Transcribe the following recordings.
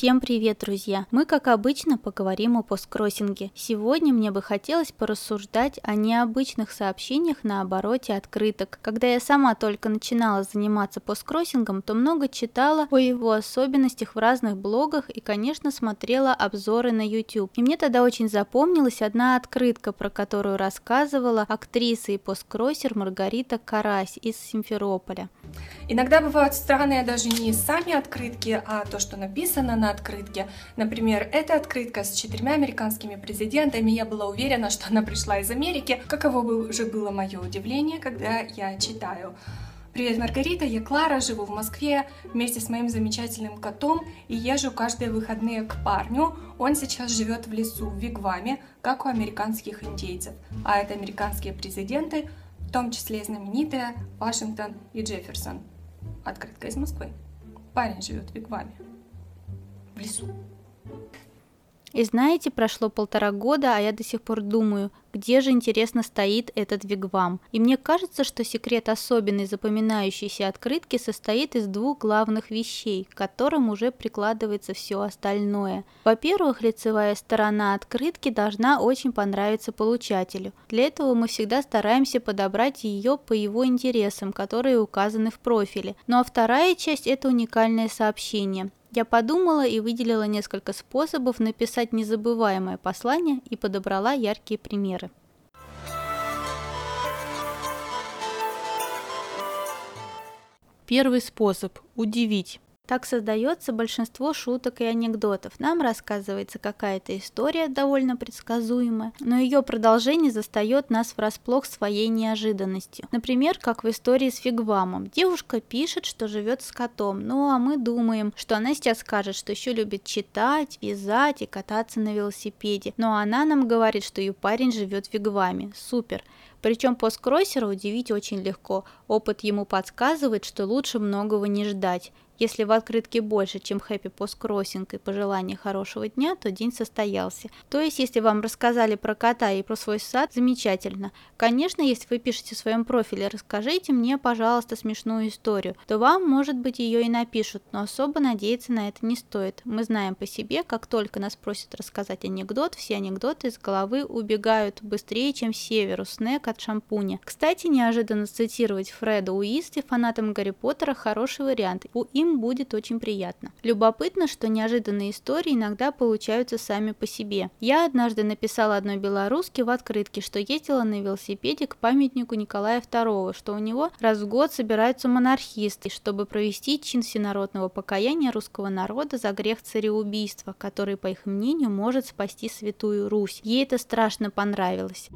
Всем привет, друзья! Мы, как обычно, поговорим о посткроссинге. Сегодня мне бы хотелось порассуждать о необычных сообщениях на обороте открыток. Когда я сама только начинала заниматься посткроссингом, то много читала о его особенностях в разных блогах и, конечно, смотрела обзоры на YouTube. И мне тогда очень запомнилась одна открытка, про которую рассказывала актриса и посткроссер Маргарита Карась из Симферополя. Иногда бывают странные даже не сами открытки, а то, что написано на открытке. Например, эта открытка с 4 американскими президентами, я была уверена, что она пришла из Америки. Каково же было мое удивление, когда я читаю: «Привет, Маргарита, я Клара, живу в Москве вместе с моим замечательным котом и езжу каждые выходные к парню. Он сейчас живет в лесу, в вигваме, как у американских индейцев. А это американские президенты, в том числе знаменитые Вашингтон и Джефферсон». Открытка из Москвы. Парень живет в вигваме. В лесу. И знаете, прошло 1,5 года, а я до сих пор думаю, где же, интересно, стоит этот вигвам. И мне кажется, что секрет особенной запоминающейся открытки состоит из 2 главных вещей, к которым уже прикладывается все остальное. Во-первых, лицевая сторона открытки должна очень понравиться получателю. Для этого мы всегда стараемся подобрать ее по его интересам, которые указаны в профиле. Ну а вторая часть – это уникальное сообщение. Я подумала и выделила несколько способов написать незабываемое послание и подобрала яркие примеры. Первый способ – удивить. Так создается большинство шуток и анекдотов. Нам рассказывается какая-то история, довольно предсказуемая, но ее продолжение застает нас врасплох своей неожиданностью. Например, как в истории с вигвамом. Девушка пишет, что живет с котом, ну а мы думаем, что она сейчас скажет, что еще любит читать, вязать и кататься на велосипеде. Но она нам говорит, что ее парень живет в вигваме. Супер! Причем посткроссера удивить очень легко. Опыт ему подсказывает, что лучше многого не ждать. Если в открытке больше, чем хэппи посткроссинг и пожелание хорошего дня, то день состоялся. То есть, если вам рассказали про кота и про свой сад, замечательно. Конечно, если вы пишете в своем профиле «Расскажите мне, пожалуйста, смешную историю», то вам, может быть, ее и напишут, но особо надеяться на это не стоит. Мы знаем по себе, как только нас просят рассказать анекдот, все анекдоты из головы убегают быстрее, чем Северус Снегг от шампуня. Кстати, неожиданно цитировать Фреда Уизли фанатам Гарри Поттера – хороший вариант. Им будет очень приятно. Любопытно, что неожиданные истории иногда получаются сами по себе. Я однажды написала одной белоруске в открытке, что ездила на велосипеде к памятнику Николая II, что у него раз в год собираются монархисты, чтобы провести чин всенародного покаяния русского народа за грех цареубийства, который, по их мнению, может спасти Святую Русь. Ей это страшно понравилось.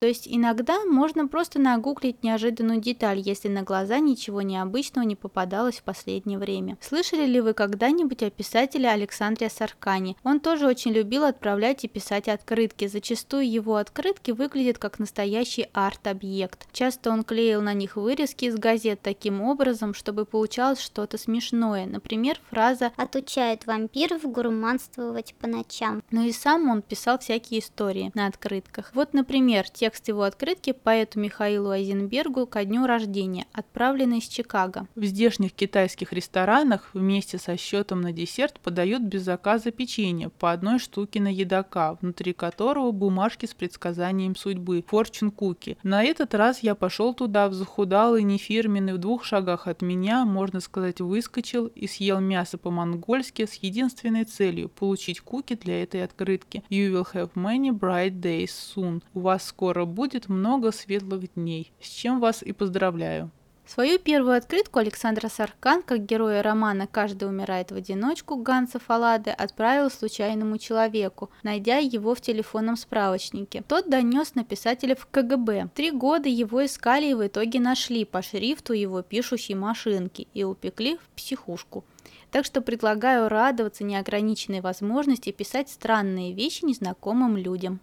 То есть иногда можно просто нагуглить неожиданную деталь, если на глаза ничего необычного не попадалось в последнее время. Слышали ли вы когда-нибудь о писателе Александре Саркани? Он тоже очень любил отправлять и писать открытки. Зачастую его открытки выглядят как настоящий арт-объект. Часто он клеил на них вырезки из газет таким образом, чтобы получалось что-то смешное. Например, фраза «Отучают вампиров гурманствовать по ночам». Ну и сам он писал всякие истории на открытках. Вот, например, текст его открытки поэту Михаилу Айзенбергу ко дню рождения, отправленный из Чикаго. В здешних китайских ресторанах вместе со счетом на десерт подают без заказа печенье по одной штуке на едока, внутри которого бумажки с предсказанием судьбы, форчун-куки. На этот раз я пошел туда в захудалый, нефирменный, в 2 шагах от меня, можно сказать, выскочил и съел мясо по-монгольски с единственной целью – получить куки для этой открытки. You will have many bright days soon. У вас скоро будет много светлых дней, с чем вас и поздравляю. Свою первую открытку Александр Саркан, как героя романа «Каждый умирает в одиночку» Ганса Фалады, отправил случайному человеку, найдя его в телефонном справочнике. Тот донес на писателя в КГБ. 3 года его искали и в итоге нашли по шрифту его пишущей машинки и упекли в психушку. Так что предлагаю радоваться неограниченной возможности писать странные вещи незнакомым людям.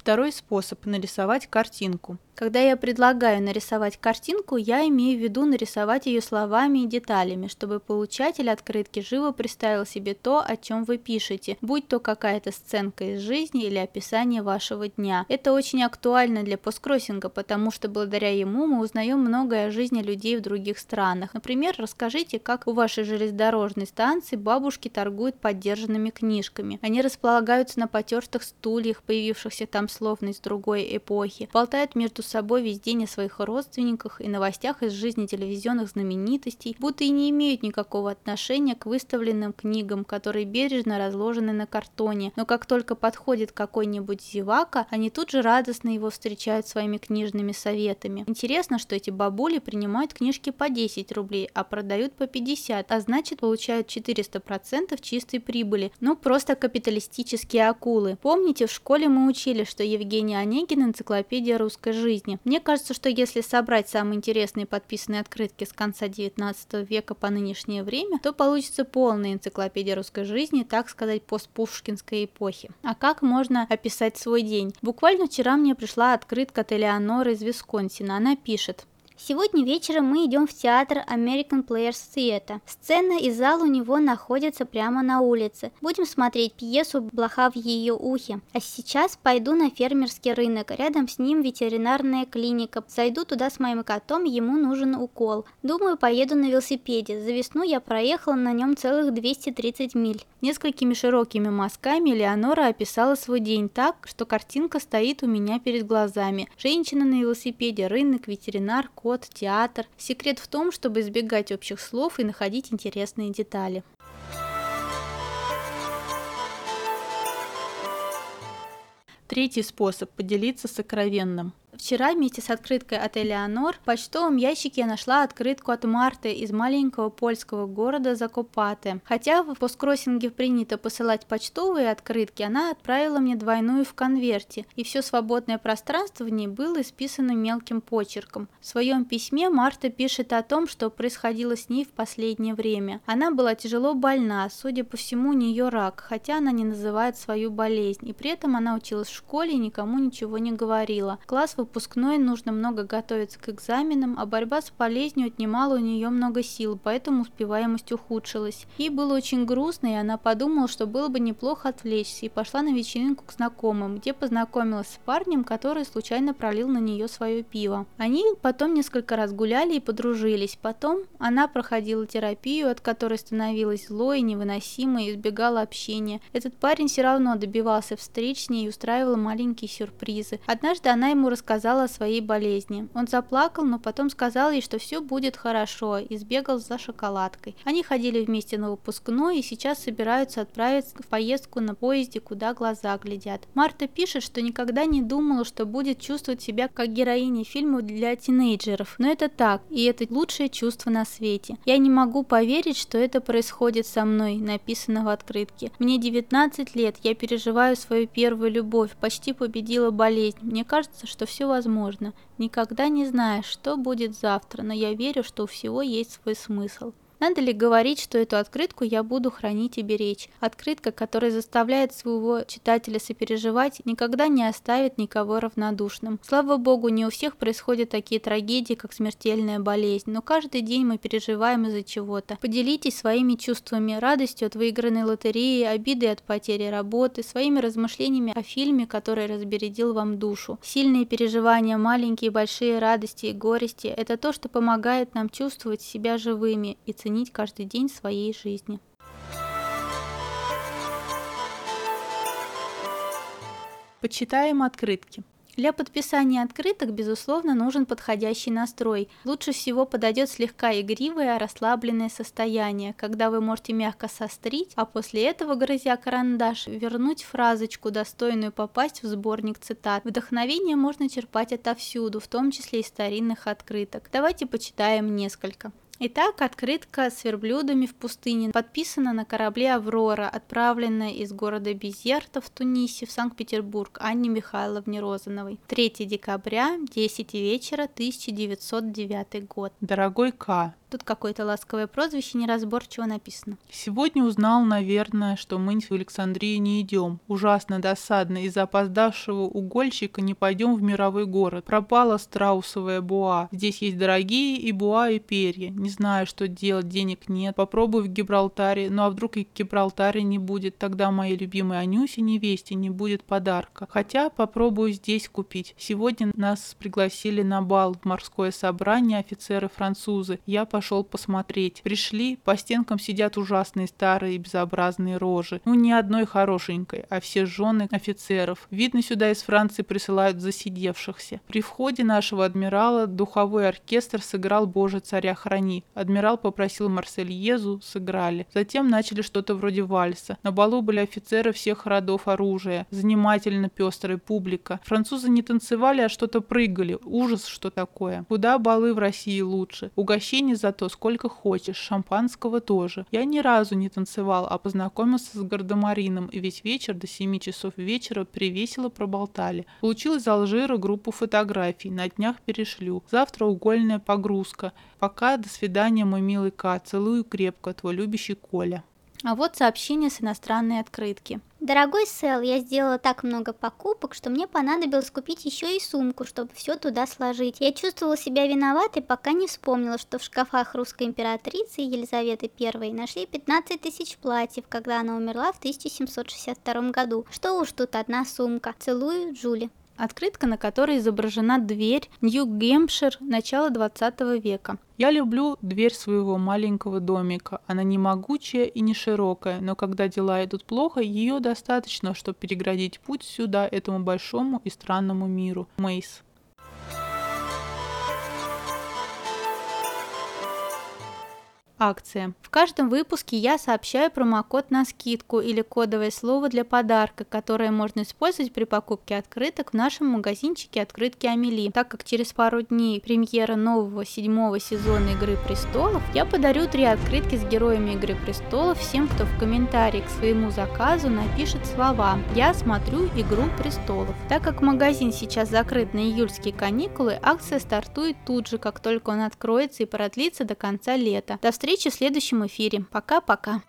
Второй способ – нарисовать картинку. Когда я предлагаю нарисовать картинку, я имею в виду нарисовать ее словами и деталями, чтобы получатель открытки живо представил себе то, о чем вы пишете, будь то какая-то сценка из жизни или описание вашего дня. Это очень актуально для посткроссинга, потому что благодаря ему мы узнаем многое о жизни людей в других странах. Например, расскажите, как у вашей железнодорожной станции бабушки торгуют подержанными книжками. Они располагаются на потертых стульях, появившихся там словно из другой эпохи, болтают между собой весь день о своих родственниках и новостях из жизни телевизионных знаменитостей, будто и не имеют никакого отношения к выставленным книгам, которые бережно разложены на картоне, но как только подходит какой-нибудь зевака, они тут же радостно его встречают своими книжными советами. Интересно, что эти бабули принимают книжки по 10 рублей, а продают по 50, а значит получают 400% чистой прибыли. Ну просто капиталистические акулы. Помните, в школе мы учили, что Евгений Онегин – энциклопедия русской жизни. Мне кажется, что если собрать самые интересные подписанные открытки с конца 19 века по нынешнее время, то получится полная энциклопедия русской жизни, так сказать, постпушкинской эпохи. А как можно описать свой день? Буквально вчера мне пришла открытка от Элеоноры из Висконсина. Она пишет: «Сегодня вечером мы идем в театр American Players Theater. Сцена и зал у него находятся прямо на улице. Будем смотреть пьесу «Блоха в ее ухе». А сейчас пойду на фермерский рынок. Рядом с ним ветеринарная клиника. Зайду туда с моим котом, ему нужен укол. Думаю, поеду на велосипеде. За весну я проехала на нем целых 230 миль». Несколькими широкими мазками Элеонора описала свой день так, что картинка стоит у меня перед глазами. Женщина на велосипеде, рынок, ветеринар, кот. Театр. Секрет в том, чтобы избегать общих слов и находить интересные детали. Третий способ – поделиться сокровенным. Вчера вместе с открыткой от Элеонор в почтовом ящике я нашла открытку от Марты из маленького польского города Закопаты. Хотя в посткроссинге принято посылать почтовые открытки, она отправила мне двойную в конверте, и все свободное пространство в ней было исписано мелким почерком. В своем письме Марта пишет о том, что происходило с ней в последнее время. Она была тяжело больна, судя по всему, у нее рак, хотя она не называет свою болезнь, и при этом она училась в школе и никому ничего не говорила. Класс выпускной, нужно много готовиться к экзаменам, а борьба с болезнью отнимала у нее много сил, поэтому успеваемость ухудшилась. Ей было очень грустно, и она подумала, что было бы неплохо отвлечься, и пошла на вечеринку к знакомым, где познакомилась с парнем, который случайно пролил на нее свое пиво. Они потом несколько раз гуляли и подружились. Потом она проходила терапию, от которой становилась злой и невыносимой, и избегала общения. Этот парень все равно добивался встреч с ней и устраивал маленькие сюрпризы. Однажды она ему рассказала о своей болезни. Он заплакал, но потом сказал ей, что все будет хорошо, и сбегал за шоколадкой. Они ходили вместе на выпускной и сейчас собираются отправиться в поездку на поезде, куда глаза глядят. Марта пишет, что никогда не думала, что будет чувствовать себя как героиня фильма для тинейджеров. Но это так, и это лучшее чувство на свете. «Я не могу поверить, что это происходит со мной», написано в открытке. «Мне 19 лет, я переживаю свою первую любовь, почти победила болезнь. Мне кажется, что все возможно. Никогда не знаешь, что будет завтра, но я верю, что у всего есть свой смысл». Надо ли говорить, что эту открытку я буду хранить и беречь? Открытка, которая заставляет своего читателя сопереживать, никогда не оставит никого равнодушным. Слава богу, не у всех происходят такие трагедии, как смертельная болезнь, но каждый день мы переживаем из-за чего-то. Поделитесь своими чувствами, радостью от выигранной лотереи, обидой от потери работы, своими размышлениями о фильме, который разбередил вам душу. Сильные переживания, маленькие и большие радости и горести – это то, что помогает нам чувствовать себя живыми и ценить каждый день своей жизни. Почитаем открытки. Для подписания открыток, безусловно, нужен подходящий настрой. Лучше всего подойдет слегка игривое, расслабленное состояние, когда вы можете мягко сострить, а после этого, грызя карандаш, вернуть фразочку, достойную попасть в сборник цитат. Вдохновение можно черпать отовсюду, в том числе и старинных открыток. Давайте почитаем несколько. Итак, открытка с верблюдами в пустыне, подписана на корабле «Аврора», отправленная из города Бизерта в Тунисе в Санкт-Петербург Анне Михайловне Розановой. 3 декабря, 10 вечера, 1909 год. Дорогой К., Тут какое-то ласковое прозвище неразборчиво написано. Сегодня узнал, наверное, что мы в Александрии не идем. Ужасно досадно. Из-за опоздавшего угольщика не пойдем в мировой город. Пропала страусовая буа. Здесь есть дорогие и буа, и перья. Не знаю, что делать, денег нет. Попробую в Гибралтаре. Ну а вдруг и в Гибралтаре не будет? Тогда моей любимой Анюсе невесте не будет подарка. Хотя попробую здесь купить. Сегодня нас пригласили на бал в морское собрание офицеры-французы. Я пошел посмотреть. Пришли, по стенкам сидят ужасные старые безобразные рожи. Ну, ни одной хорошенькой, а все жены офицеров. Видно, сюда из Франции присылают засидевшихся. При входе нашего адмирала духовой оркестр сыграл «Боже, царя храни». Адмирал попросил Марсельезу, сыграли. Затем начали что-то вроде вальса. На балу были офицеры всех родов оружия. Занимательно пестрая публика. Французы не танцевали, а что-то прыгали. Ужас, что такое. Куда балы в России лучше. Угощений за то, сколько хочешь, шампанского тоже. Я ни разу не танцевал, а познакомился с гардемарином, и весь вечер до 7 часов вечера привесело проболтали. Получил из Алжира группу фотографий, на днях перешлю. Завтра угольная погрузка. Пока, до свидания, мой милый Ка, целую крепко, твой любящий Коля. А вот сообщение с иностранной открытки. Дорогой Сэл, я сделала так много покупок, что мне понадобилось купить еще и сумку, чтобы все туда сложить. Я чувствовала себя виноватой, пока не вспомнила, что в шкафах русской императрицы Елизаветы I нашли 15 тысяч платьев, когда она умерла в 1762 году. Что уж тут одна сумка. Целую, Джули. Открытка, на которой изображена дверь Нью-Гэмпшир, начало 20 века. Я люблю дверь своего маленького домика. Она не могучая и не широкая, но когда дела идут плохо, ее достаточно, чтобы переградить путь сюда, этому большому и странному миру. Мейс. Акция. В каждом выпуске я сообщаю промокод на скидку или кодовое слово для подарка, которое можно использовать при покупке открыток в нашем магазинчике «Открытки Амели». Так как через пару дней премьера нового 7-го сезона «Игры Престолов», я подарю 3 открытки с героями «Игры Престолов» всем, кто в комментарии к своему заказу напишет слова «Я смотрю «Игру Престолов». Так как магазин сейчас закрыт на июльские каникулы, акция стартует тут же, как только он откроется и продлится до конца лета. До встречи в следующем эфире. Пока-пока.